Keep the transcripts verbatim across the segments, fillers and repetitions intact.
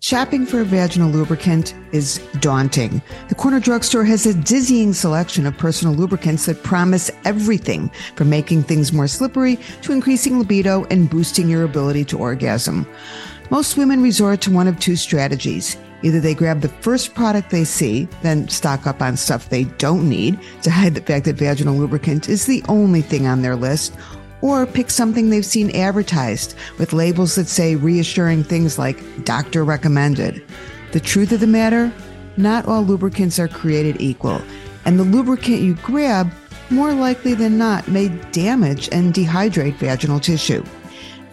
Shopping for a vaginal lubricant is daunting. The corner drugstore has a dizzying selection of personal lubricants that promise everything from making things more slippery to increasing libido and boosting your ability to orgasm. Most women resort to one of two strategies. Either they grab the first product they see, then stock up on stuff they don't need to hide the fact that vaginal lubricant is the only thing on their list, or pick something they've seen advertised with labels that say reassuring things like doctor recommended. The truth of the matter, not all lubricants are created equal, and the lubricant you grab more likely than not may damage and dehydrate vaginal tissue.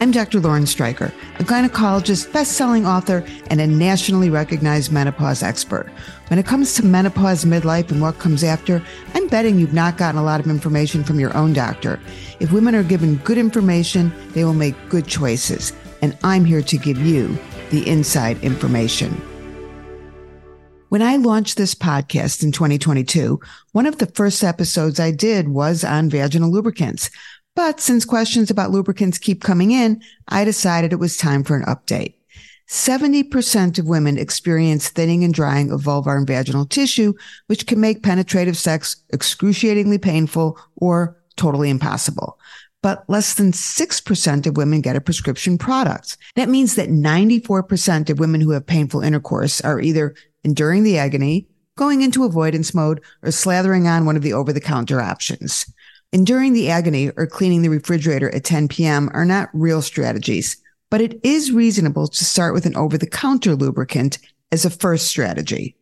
I'm Doctor Lauren Streicher, a gynecologist, best-selling author, and a nationally recognized menopause expert. When it comes to menopause, midlife, and what comes after, I'm betting you've not gotten a lot of information from your own doctor. If women are given good information, they will make good choices. And I'm here to give you the inside information. When I launched this podcast in twenty twenty-two, one of the first episodes I did was on vaginal lubricants. But since questions about lubricants keep coming in, I decided it was time for an update. seventy percent of women experience thinning and drying of vulvar and vaginal tissue, which can make penetrative sex excruciatingly painful or totally impossible. But less than six percent of women get a prescription product. That means that ninety-four percent of women who have painful intercourse are either enduring the agony, going into avoidance mode, or slathering on one of the over-the-counter options. Enduring the agony or cleaning the refrigerator at ten p.m. are not real strategies, but it is reasonable to start with an over-the-counter lubricant as a first strategy.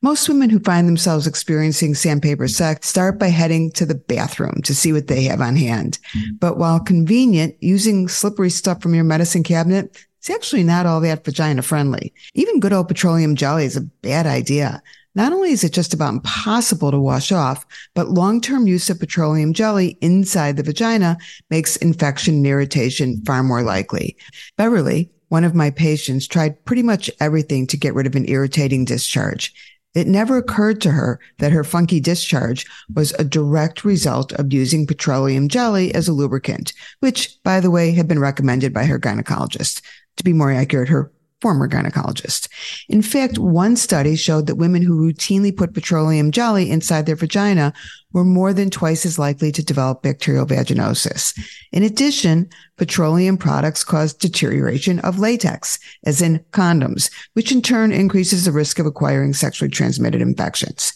Most women who find themselves experiencing sandpaper sex start by heading to the bathroom to see what they have on hand. But while convenient, using slippery stuff from your medicine cabinet is actually not all that vagina-friendly. Even good old petroleum jelly is a bad idea. Not only is it just about impossible to wash off, but long-term use of petroleum jelly inside the vagina makes infection and irritation far more likely. Beverly, one of my patients, tried pretty much everything to get rid of an irritating discharge. It never occurred to her that her funky discharge was a direct result of using petroleum jelly as a lubricant, which, by the way, had been recommended by her gynecologist. To be more accurate, her former gynecologist. In fact, one study showed that women who routinely put petroleum jelly inside their vagina were more than twice as likely to develop bacterial vaginosis. In addition, petroleum products cause deterioration of latex, as in condoms, which in turn increases the risk of acquiring sexually transmitted infections.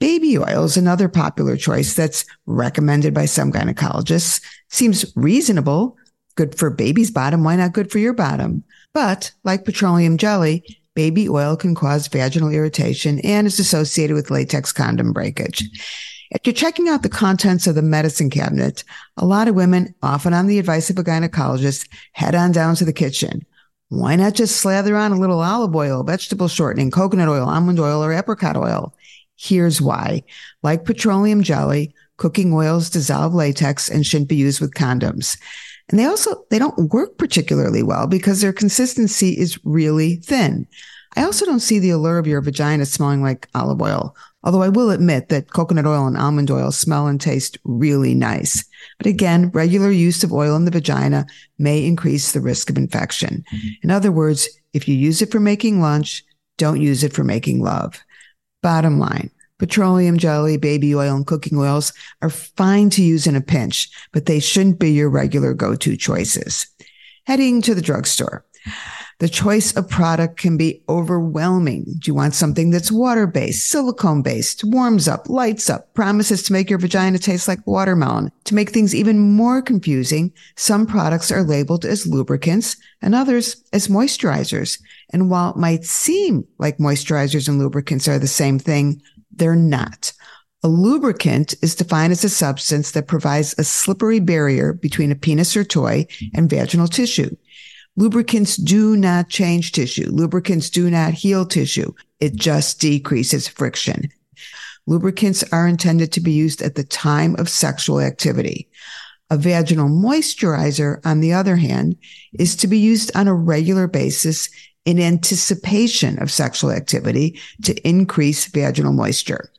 Baby oil is another popular choice that's recommended by some gynecologists. Seems reasonable. Good for baby's bottom, why not good for your bottom? But like petroleum jelly, baby oil can cause vaginal irritation and is associated with latex condom breakage. If you're checking out the contents of the medicine cabinet, a lot of women, often on the advice of a gynecologist, head on down to the kitchen. Why not just slather on a little olive oil, vegetable shortening, coconut oil, almond oil, or apricot oil? Here's why. Like petroleum jelly, cooking oils dissolve latex and shouldn't be used with condoms. And they also, they don't work particularly well because their consistency is really thin. I also don't see the allure of your vagina smelling like olive oil, although I will admit that coconut oil and almond oil smell and taste really nice. But again, regular use of oil in the vagina may increase the risk of infection. In other words, if you use it for making lunch, don't use it for making love. Bottom line. Petroleum jelly, baby oil, and cooking oils are fine to use in a pinch, but they shouldn't be your regular go-to choices. Heading to the drugstore. The choice of product can be overwhelming. Do you want something that's water-based, silicone-based, warms up, lights up, promises to make your vagina taste like watermelon? To make things even more confusing, some products are labeled as lubricants and others as moisturizers. And while it might seem like moisturizers and lubricants are the same thing, they're not. A lubricant is defined as a substance that provides a slippery barrier between a penis or toy and vaginal tissue. Lubricants do not change tissue. Lubricants do not heal tissue. It just decreases friction. Lubricants are intended to be used at the time of sexual activity. A vaginal moisturizer, on the other hand, is to be used on a regular basis in anticipation of sexual activity to increase vaginal moisture.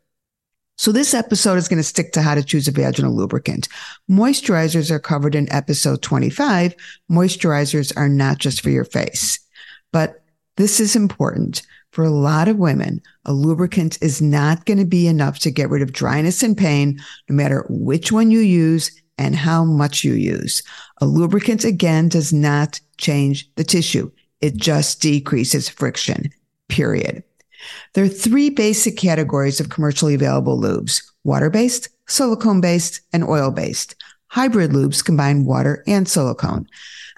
So this episode is going to stick to how to choose a vaginal lubricant. Moisturizers are covered in episode twenty-five. Moisturizers are not just for your face. But This is important. For a lot of women, a lubricant is not going to be enough to get rid of dryness and pain, no matter which one you use and how much you use. A lubricant, again, does not change the tissue. It just decreases friction, period. There are three basic categories of commercially available lubes: water-based, silicone-based, and oil-based. Hybrid lubes combine water and silicone.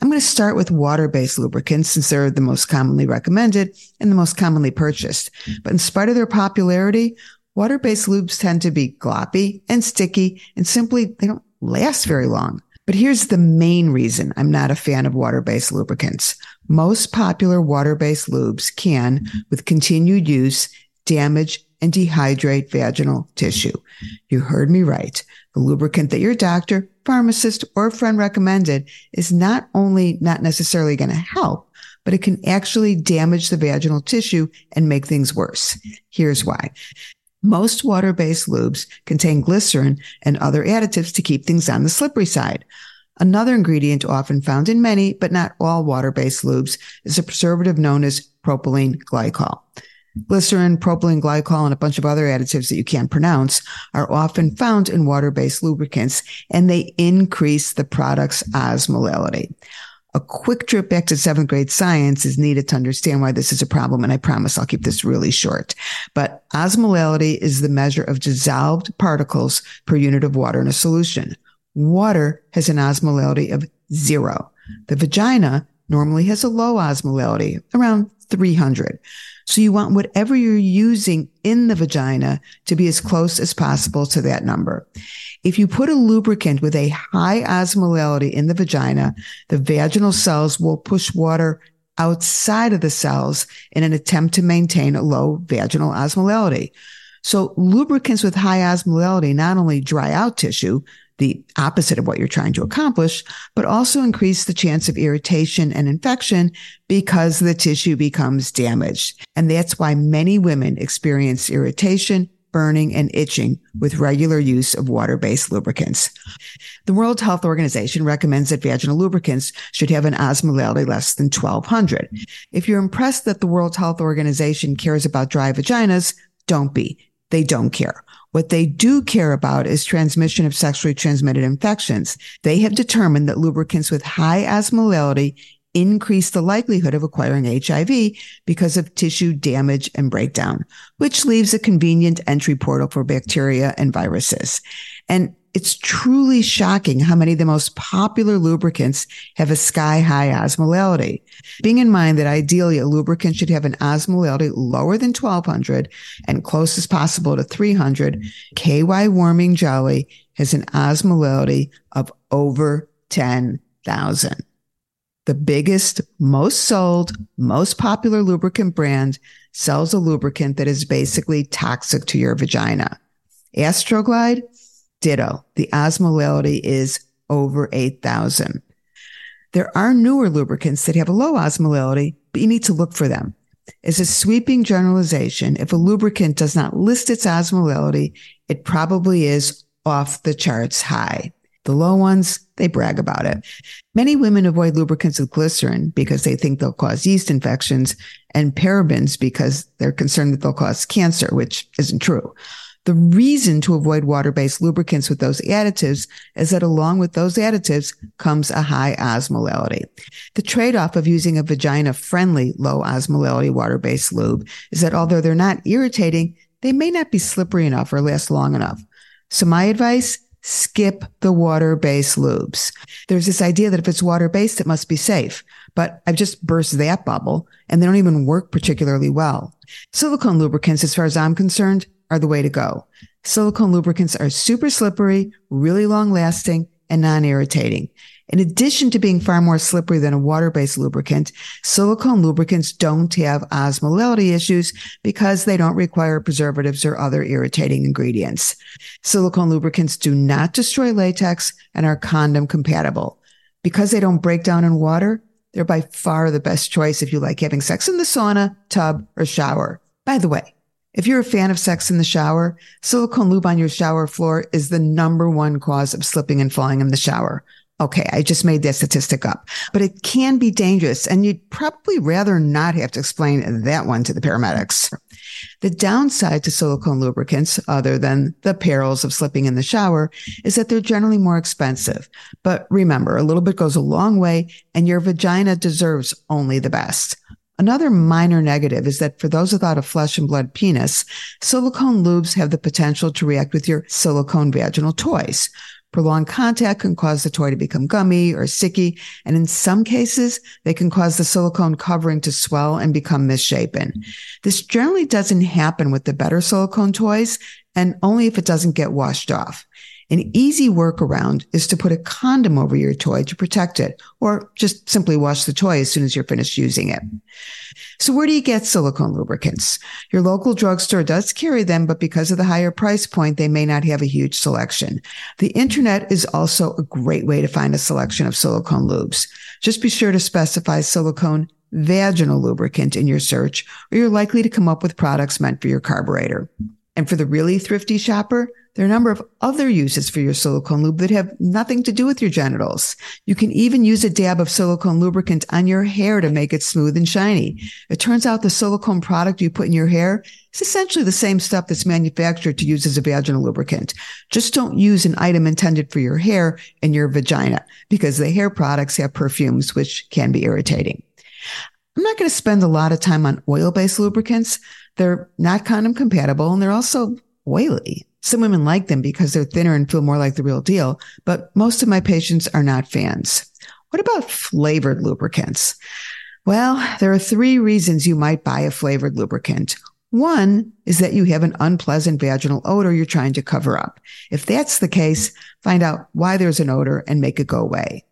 I'm going to start with water-based lubricants since they're the most commonly recommended and the most commonly purchased. But in spite of their popularity, water-based lubes tend to be gloppy and sticky, and simply they don't last very long. But here's the main reason I'm not a fan of water-based lubricants. Most popular water-based lubes can, with continued use, damage and dehydrate vaginal tissue. You heard me right. The lubricant that your doctor, pharmacist, or friend recommended is not only not necessarily going to help, but it can actually damage the vaginal tissue and make things worse. Here's why. Most water-based lubes contain glycerin and other additives to keep things on the slippery side. Another ingredient often found in many, but not all, water-based lubes is a preservative known as propylene glycol. Glycerin, propylene glycol, and a bunch of other additives that you can't pronounce are often found in water-based lubricants, and they increase the product's osmolality. A quick trip back to seventh grade science is needed to understand why this is a problem, and I promise I'll keep this really short. But osmolality is the measure of dissolved particles per unit of water in a solution. Water has an osmolality of zero. The vagina normally has a low osmolality, around three hundred. So you want whatever you're using in the vagina to be as close as possible to that number. If you put a lubricant with a high osmolality in the vagina, the vaginal cells will push water outside of the cells in an attempt to maintain a low vaginal osmolality. So lubricants with high osmolality not only dry out tissue, the opposite of what you're trying to accomplish, but also increase the chance of irritation and infection because the tissue becomes damaged. And that's why many women experience irritation, burning, and itching with regular use of water-based lubricants. The World Health Organization recommends that vaginal lubricants should have an osmolality less than twelve hundred. If you're impressed that the World Health Organization cares about dry vaginas, don't be. They don't care. What they do care about is transmission of sexually transmitted infections. They have determined that lubricants with high osmolality increase the likelihood of acquiring H I V because of tissue damage and breakdown, which leaves a convenient entry portal for bacteria and viruses. And it's truly shocking how many of the most popular lubricants have a sky-high osmolality. Being in mind that ideally a lubricant should have an osmolality lower than twelve hundred and close as possible to three hundred, K Y Warming Jelly has an osmolality of over ten thousand. The biggest, most sold, most popular lubricant brand sells a lubricant that is basically toxic to your vagina. Astroglide? Ditto. The osmolality is over eight thousand. There are newer lubricants that have a low osmolality, but you need to look for them. As a sweeping generalization, if a lubricant does not list its osmolality, it probably is off the charts high. The low ones, they brag about it. Many women avoid lubricants with glycerin because they think they'll cause yeast infections, and parabens because they're concerned that they'll cause cancer, which isn't true. The reason to avoid water-based lubricants with those additives is that along with those additives comes a high osmolality. The trade-off of using a vagina-friendly, low-osmolality water-based lube is that although they're not irritating, they may not be slippery enough or last long enough. So my advice? Skip the water-based lubes. There's this idea that if it's water-based, it must be safe. But I've just burst that bubble, and they don't even work particularly well. Silicone lubricants, as far as I'm concerned, are the way to go. Silicone lubricants are super slippery, really long-lasting, and non-irritating. In addition to being far more slippery than a water-based lubricant, silicone lubricants don't have osmolality issues because they don't require preservatives or other irritating ingredients. Silicone lubricants do not destroy latex and are condom compatible. Because they don't break down in water, they're by far the best choice if you like having sex in the sauna, tub, or shower. By the way, if you're a fan of sex in the shower, silicone lube on your shower floor is the number one cause of slipping and falling in the shower. Okay, I just made that statistic up, but it can be dangerous, and you'd probably rather not have to explain that one to the paramedics. The downside to silicone lubricants, other than the perils of slipping in the shower, is that they're generally more expensive. But remember, a little bit goes a long way, and your vagina deserves only the best. Another minor negative is that for those without a flesh and blood penis, silicone lubes have the potential to react with your silicone vaginal toys. Prolonged contact can cause the toy to become gummy or sticky, and in some cases, they can cause the silicone covering to swell and become misshapen. This generally doesn't happen with the better silicone toys, and only if it doesn't get washed off. An easy workaround is to put a condom over your toy to protect it, or just simply wash the toy as soon as you're finished using it. So where do you get silicone lubricants? Your local drugstore does carry them, but because of the higher price point, they may not have a huge selection. The internet is also a great way to find a selection of silicone lubes. Just be sure to specify silicone vaginal lubricant in your search, or you're likely to come up with products meant for your carburetor. And for the really thrifty shopper, there are a number of other uses for your silicone lube that have nothing to do with your genitals. You can even use a dab of silicone lubricant on your hair to make it smooth and shiny. It turns out the silicone product you put in your hair is essentially the same stuff that's manufactured to use as a vaginal lubricant. Just don't use an item intended for your hair and your vagina, because the hair products have perfumes, which can be irritating. I'm not going to spend a lot of time on oil-based lubricants. They're not condom compatible, and they're also oily. Some women like them because they're thinner and feel more like the real deal, but most of my patients are not fans. What about flavored lubricants? Well, there are three reasons you might buy a flavored lubricant. One is that you have an unpleasant vaginal odor you're trying to cover up. If that's the case, find out why there's an odor and make it go away.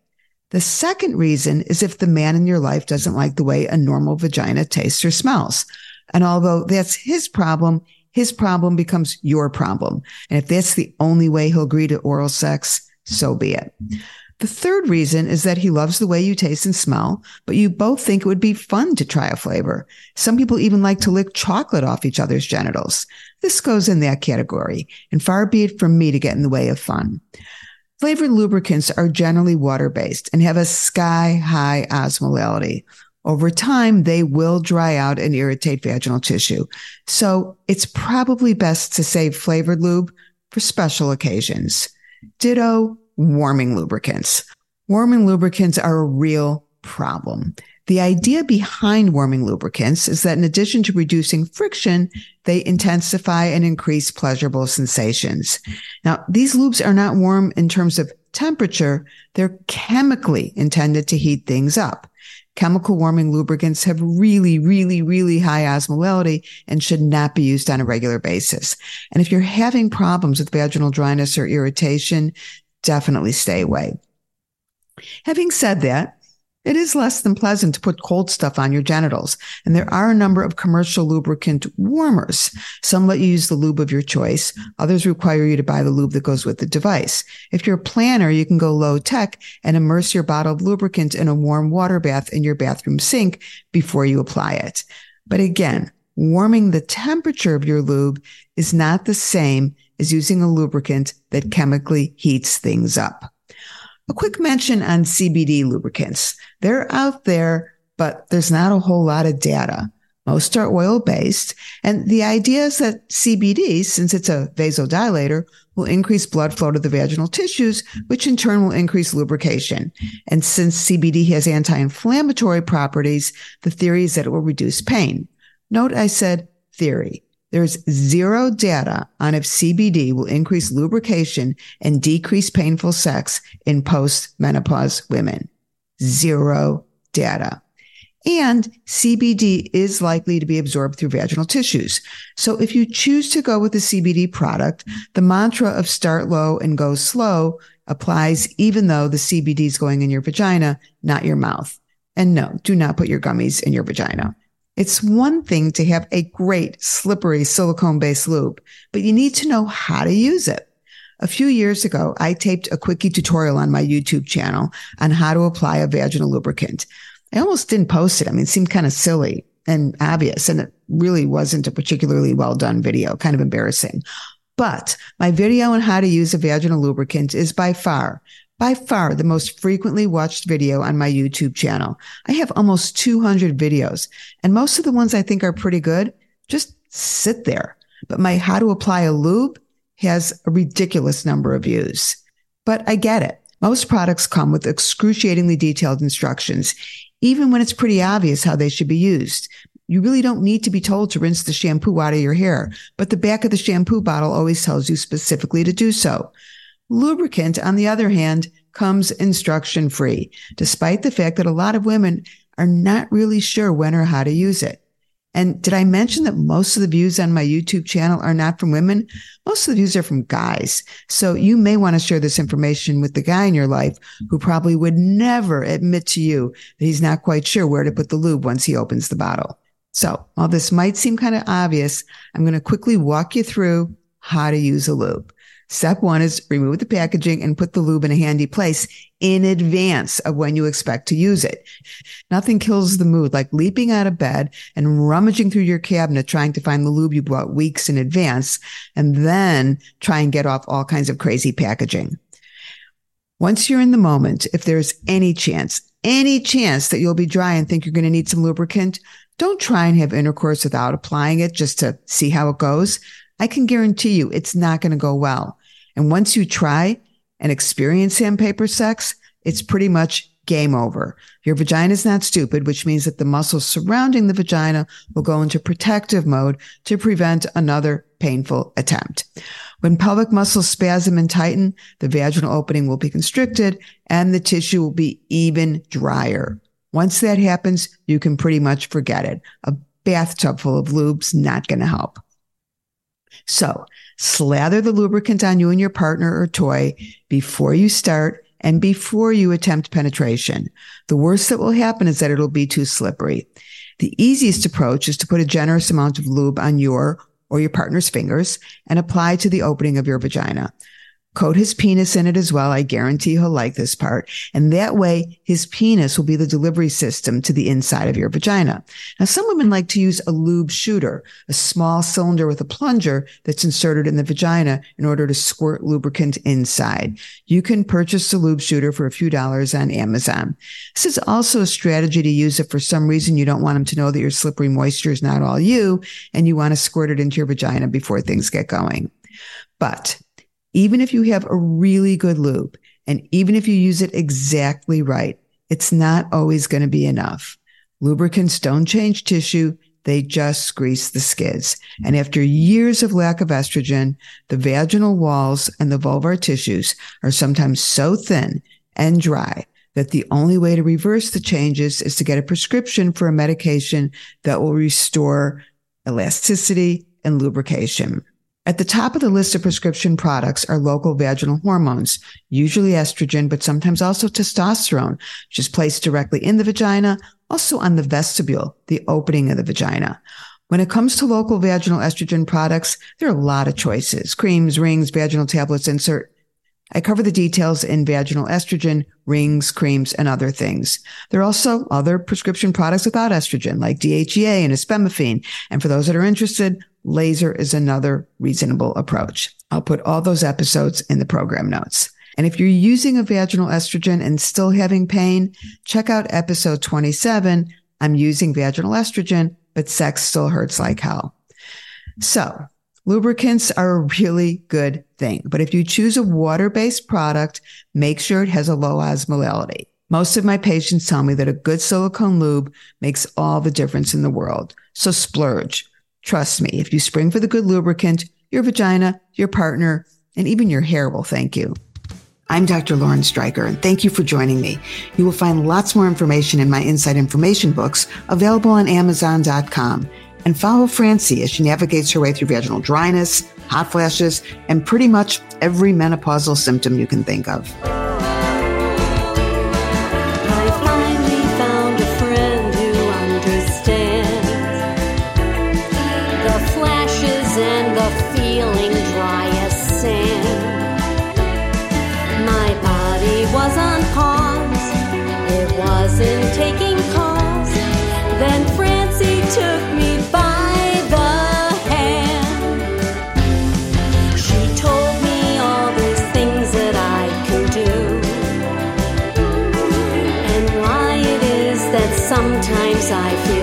The second reason is if the man in your life doesn't like the way a normal vagina tastes or smells. And although that's his problem, his problem becomes your problem. And if that's the only way he'll agree to oral sex, so be it. The third reason is that he loves the way you taste and smell, but you both think it would be fun to try a flavor. Some people even like to lick chocolate off each other's genitals. This goes in that category, and far be it from me to get in the way of fun. Flavored lubricants are generally water-based and have a sky-high osmolality. Over time, they will dry out and irritate vaginal tissue. So it's probably best to save flavored lube for special occasions. Ditto, warming lubricants. Warming lubricants are a real problem. The idea behind warming lubricants is that in addition to reducing friction, they intensify and increase pleasurable sensations. Now, these lubes are not warm in terms of temperature. They're chemically intended to heat things up. Chemical warming lubricants have really, really, really high osmolality and should not be used on a regular basis. And if you're having problems with vaginal dryness or irritation, definitely stay away. Having said that, it is less than pleasant to put cold stuff on your genitals, and there are a number of commercial lubricant warmers. Some let you use the lube of your choice. Others require you to buy the lube that goes with the device. If you're a planner, you can go low tech and immerse your bottle of lubricant in a warm water bath in your bathroom sink before you apply it. But again, warming the temperature of your lube is not the same as using a lubricant that chemically heats things up. A quick mention on C B D lubricants. They're out there, but there's not a whole lot of data. Most are oil-based, and the idea is that C B D, since it's a vasodilator, will increase blood flow to the vaginal tissues, which in turn will increase lubrication. And since C B D has anti-inflammatory properties, the theory is that it will reduce pain. Note I said theory. There's zero data on if C B D will increase lubrication and decrease painful sex in post-menopause women. Zero data. And C B D is likely to be absorbed through vaginal tissues. So if you choose to go with a C B D product, the mantra of start low and go slow applies even though the C B D is going in your vagina, not your mouth. And no, do not put your gummies in your vagina. It's one thing to have a great slippery silicone-based lube, but you need to know how to use it. A few years ago, I taped a quickie tutorial on my YouTube channel on how to apply a vaginal lubricant. I almost didn't post it. I mean, it seemed kind of silly and obvious, and it really wasn't a particularly well-done video, kind of embarrassing. But my video on how to use a vaginal lubricant is by far by far the most frequently watched video on my YouTube channel. I have almost two hundred videos, and most of the ones I think are pretty good just sit there. But my How to Apply a Lube has a ridiculous number of views. But I get it. Most products come with excruciatingly detailed instructions, even when it's pretty obvious how they should be used. You really don't need to be told to rinse the shampoo out of your hair, but the back of the shampoo bottle always tells you specifically to do so. Lubricant, on the other hand, comes instruction-free, despite the fact that a lot of women are not really sure when or how to use it. And did I mention that most of the views on my YouTube channel are not from women? Most of the views are from guys. So you may want to share this information with the guy in your life who probably would never admit to you that he's not quite sure where to put the lube once he opens the bottle. So while this might seem kind of obvious, I'm going to quickly walk you through how to use a lube. Step one is remove the packaging and put the lube in a handy place in advance of when you expect to use it. Nothing kills the mood like leaping out of bed and rummaging through your cabinet trying to find the lube you bought weeks in advance, and then try and get off all kinds of crazy packaging. Once you're in the moment, if there's any chance, any chance that you'll be dry and think you're going to need some lubricant, don't try and have intercourse without applying it just to see how it goes. I can guarantee you it's not going to go well. And once you try and experience sandpaper sex, it's pretty much game over. Your vagina is not stupid, which means that the muscles surrounding the vagina will go into protective mode to prevent another painful attempt. When pelvic muscles spasm and tighten, the vaginal opening will be constricted and the tissue will be even drier. Once that happens, you can pretty much forget it. A bathtub full of lube's not going to help. So slather the lubricant on you and your partner or toy before you start and before you attempt penetration. The worst that will happen is that it'll be too slippery. The easiest approach is to put a generous amount of lube on your or your partner's fingers and apply to the opening of your vagina. Coat his penis in it as well. I guarantee he'll like this part. And that way, his penis will be the delivery system to the inside of your vagina. Now, some women like to use a lube shooter, a small cylinder with a plunger that's inserted in the vagina in order to squirt lubricant inside. You can purchase the lube shooter for a few dollars on Amazon. This is also a strategy to use if for some reason you don't want him to know that your slippery moisture is not all you and you want to squirt it into your vagina before things get going. But even if you have a really good lube, and even if you use it exactly right, it's not always going to be enough. Lubricants don't change tissue. They just grease the skids. And after years of lack of estrogen, the vaginal walls and the vulvar tissues are sometimes so thin and dry that the only way to reverse the changes is to get a prescription for a medication that will restore elasticity and lubrication. At the top of the list of prescription products are local vaginal hormones, usually estrogen, but sometimes also testosterone, which is placed directly in the vagina, also on the vestibule, the opening of the vagina. When it comes to local vaginal estrogen products, there are a lot of choices: creams, rings, vaginal tablets, insert. I cover the details in vaginal estrogen, rings, creams, and other things. There are also other prescription products without estrogen, like D H E A and ospemifene. And for those that are interested, laser is another reasonable approach. I'll put all those episodes in the program notes. And if you're using a vaginal estrogen and still having pain, check out episode twenty-seven. I'm using vaginal estrogen, but sex still hurts like hell. So lubricants are a really good thing, but if you choose a water-based product, make sure it has a low osmolality. Most of my patients tell me that a good silicone lube makes all the difference in the world. So splurge. Trust me, if you spring for the good lubricant, your vagina, your partner, and even your hair will thank you. I'm Doctor Lauren Streicher, and thank you for joining me. You will find lots more information in my Inside Information books available on Amazon dot com. And follow Francie as she navigates her way through vaginal dryness, hot flashes, and pretty much every menopausal symptom you can think of. That I can do. sigh.